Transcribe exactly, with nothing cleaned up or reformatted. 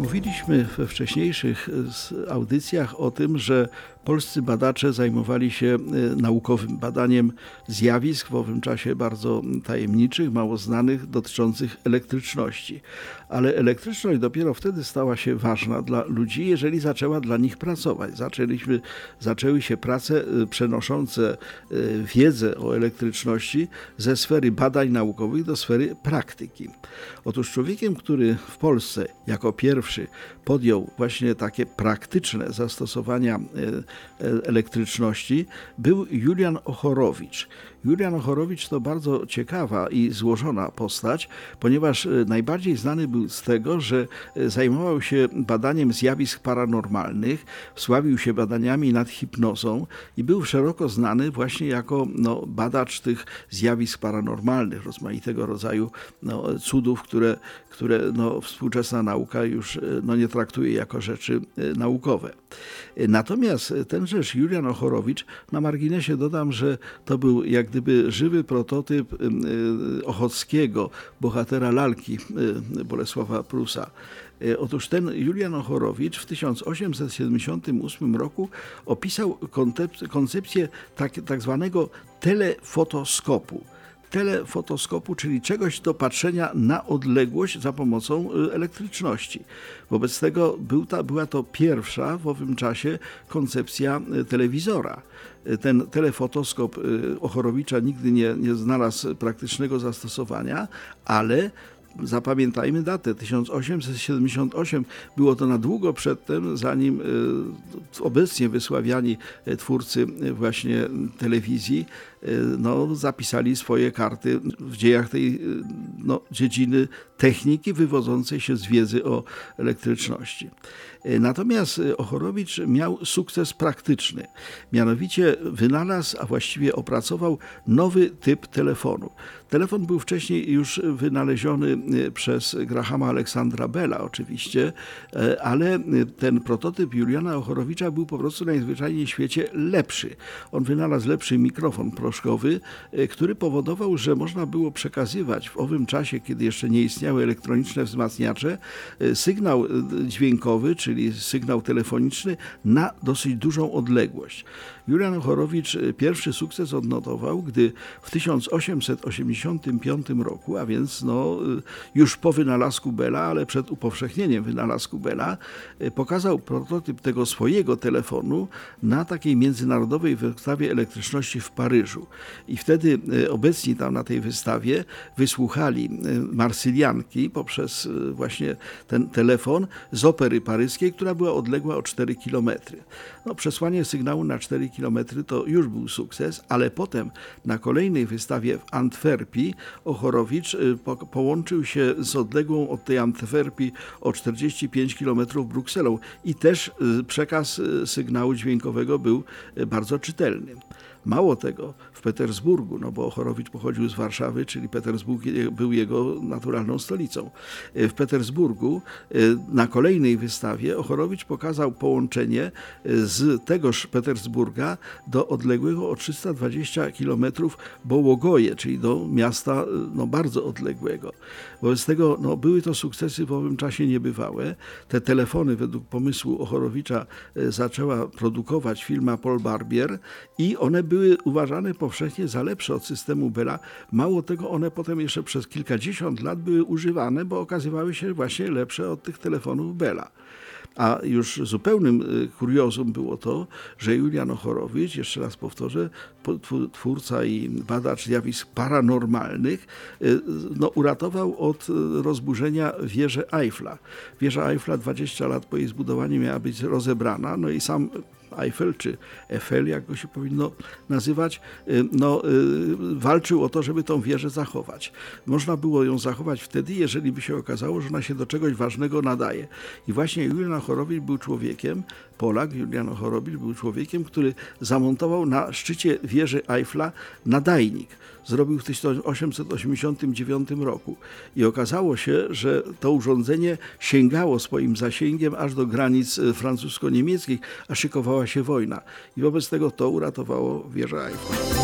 Mówiliśmy we wcześniejszych audycjach o tym, że polscy badacze zajmowali się naukowym badaniem zjawisk, w owym czasie bardzo tajemniczych, mało znanych, dotyczących elektryczności. Ale elektryczność dopiero wtedy stała się ważna dla ludzi, jeżeli zaczęła dla nich pracować. Zaczęliśmy, zaczęły się prace przenoszące wiedzę o elektryczności ze sfery badań naukowych do sfery praktyki. Otóż człowiekiem, który w Polsce jako pierwszy podjął właśnie takie praktyczne zastosowania elektryczności, był Julian Ochorowicz. Julian Ochorowicz to bardzo ciekawa i złożona postać, ponieważ najbardziej znany był z tego, że zajmował się badaniem zjawisk paranormalnych, sławił się badaniami nad hipnozą i był szeroko znany właśnie jako no, badacz tych zjawisk paranormalnych, rozmaitego rodzaju no, cudów, które, które no, współczesna nauka już no, nie traktuje jako rzeczy naukowe. Natomiast tenżeż Julian Ochorowicz, na marginesie dodam, że to był jak gdyby żywy prototyp Ochockiego, bohatera lalki Bolesława Prusa. Otóż ten Julian Ochorowicz w tysiąc osiemset siedemdziesiątym ósmym roku opisał koncep- koncepcję tak, tak zwanego telefotoskopu. telefotoskopu, czyli czegoś do patrzenia na odległość za pomocą elektryczności. Wobec tego był ta, była to pierwsza w owym czasie koncepcja telewizora. Ten telefotoskop Ochorowicza nigdy nie, nie znalazł praktycznego zastosowania, ale zapamiętajmy datę, tysiąc osiemset siedemdziesiąty ósmy. Było to na długo przedtem, zanim obecnie wysławiani twórcy właśnie telewizji no, zapisali swoje karty w dziejach tej no, dziedziny techniki wywodzącej się z wiedzy o elektryczności. Natomiast Ochorowicz miał sukces praktyczny. Mianowicie wynalazł, a właściwie opracował nowy typ telefonu. Telefon był wcześniej już wynaleziony przez Grahama Alexandra Bella oczywiście, ale ten prototyp Juliana Ochorowicza był po prostu najzwyczajniej w świecie lepszy. On wynalazł lepszy mikrofon proszkowy, który powodował, że można było przekazywać w owym czasie, kiedy jeszcze nie istniały elektroniczne wzmacniacze, sygnał dźwiękowy, czy czyli sygnał telefoniczny, na dosyć dużą odległość. Julian Ochorowicz pierwszy sukces odnotował, gdy w tysiąc osiemset osiemdziesiątym piątym roku, a więc no, już po wynalazku Bella, ale przed upowszechnieniem wynalazku Bella, pokazał prototyp tego swojego telefonu na takiej międzynarodowej wystawie elektryczności w Paryżu. I wtedy obecni tam na tej wystawie wysłuchali Marsylianki poprzez właśnie ten telefon z opery paryskiej, która była odległa o cztery kilometry. No, przesłanie sygnału na cztery kilometry to już był sukces, ale potem na kolejnej wystawie w Antwerpii Ochorowicz po- połączył się z odległą od tej Antwerpii o czterdzieści pięć kilometrów Brukselą i też przekaz sygnału dźwiękowego był bardzo czytelny. Mało tego, w Petersburgu, no bo Ochorowicz pochodził z Warszawy, czyli Petersburg był jego naturalną stolicą. W Petersburgu na kolejnej wystawie Ochorowicz pokazał połączenie z tegoż Petersburga do odległego o trzysta dwadzieścia kilometrów Bołogoje, czyli do miasta no, bardzo odległego. Wobec tego no, były to sukcesy w owym czasie niebywałe. Te telefony według pomysłu Ochorowicza zaczęła produkować firma Paul Barbier i one były uważane powszechnie za lepsze od systemu Bella. Mało tego, one potem jeszcze przez kilkadziesiąt lat były używane, bo okazywały się właśnie lepsze od tych telefonów Bella. A już zupełnym kuriozum było to, że Julian Ochorowicz, jeszcze raz powtórzę, twórca i badacz zjawisk paranormalnych, no, uratował od rozburzenia wieżę Eiffla. Wieża Eiffla dwadzieścia lat po jej zbudowaniu miała być rozebrana, no i sam Eiffel, czy Eiffel, jak go się powinno nazywać, no, walczył o to, żeby tą wieżę zachować. Można było ją zachować wtedy, jeżeli by się okazało, że ona się do czegoś ważnego nadaje. I właśnie Julian Ochorowicz był człowiekiem, Polak Julian Ochorowicz był człowiekiem, który zamontował na szczycie wieży Eiffla nadajnik. Zrobił w tysiąc osiemset osiemdziesiątym dziewiątym roku i okazało się, że to urządzenie sięgało swoim zasięgiem aż do granic francusko-niemieckich, a szykowała się wojna. I wobec tego to uratowało wieżę Eiffla.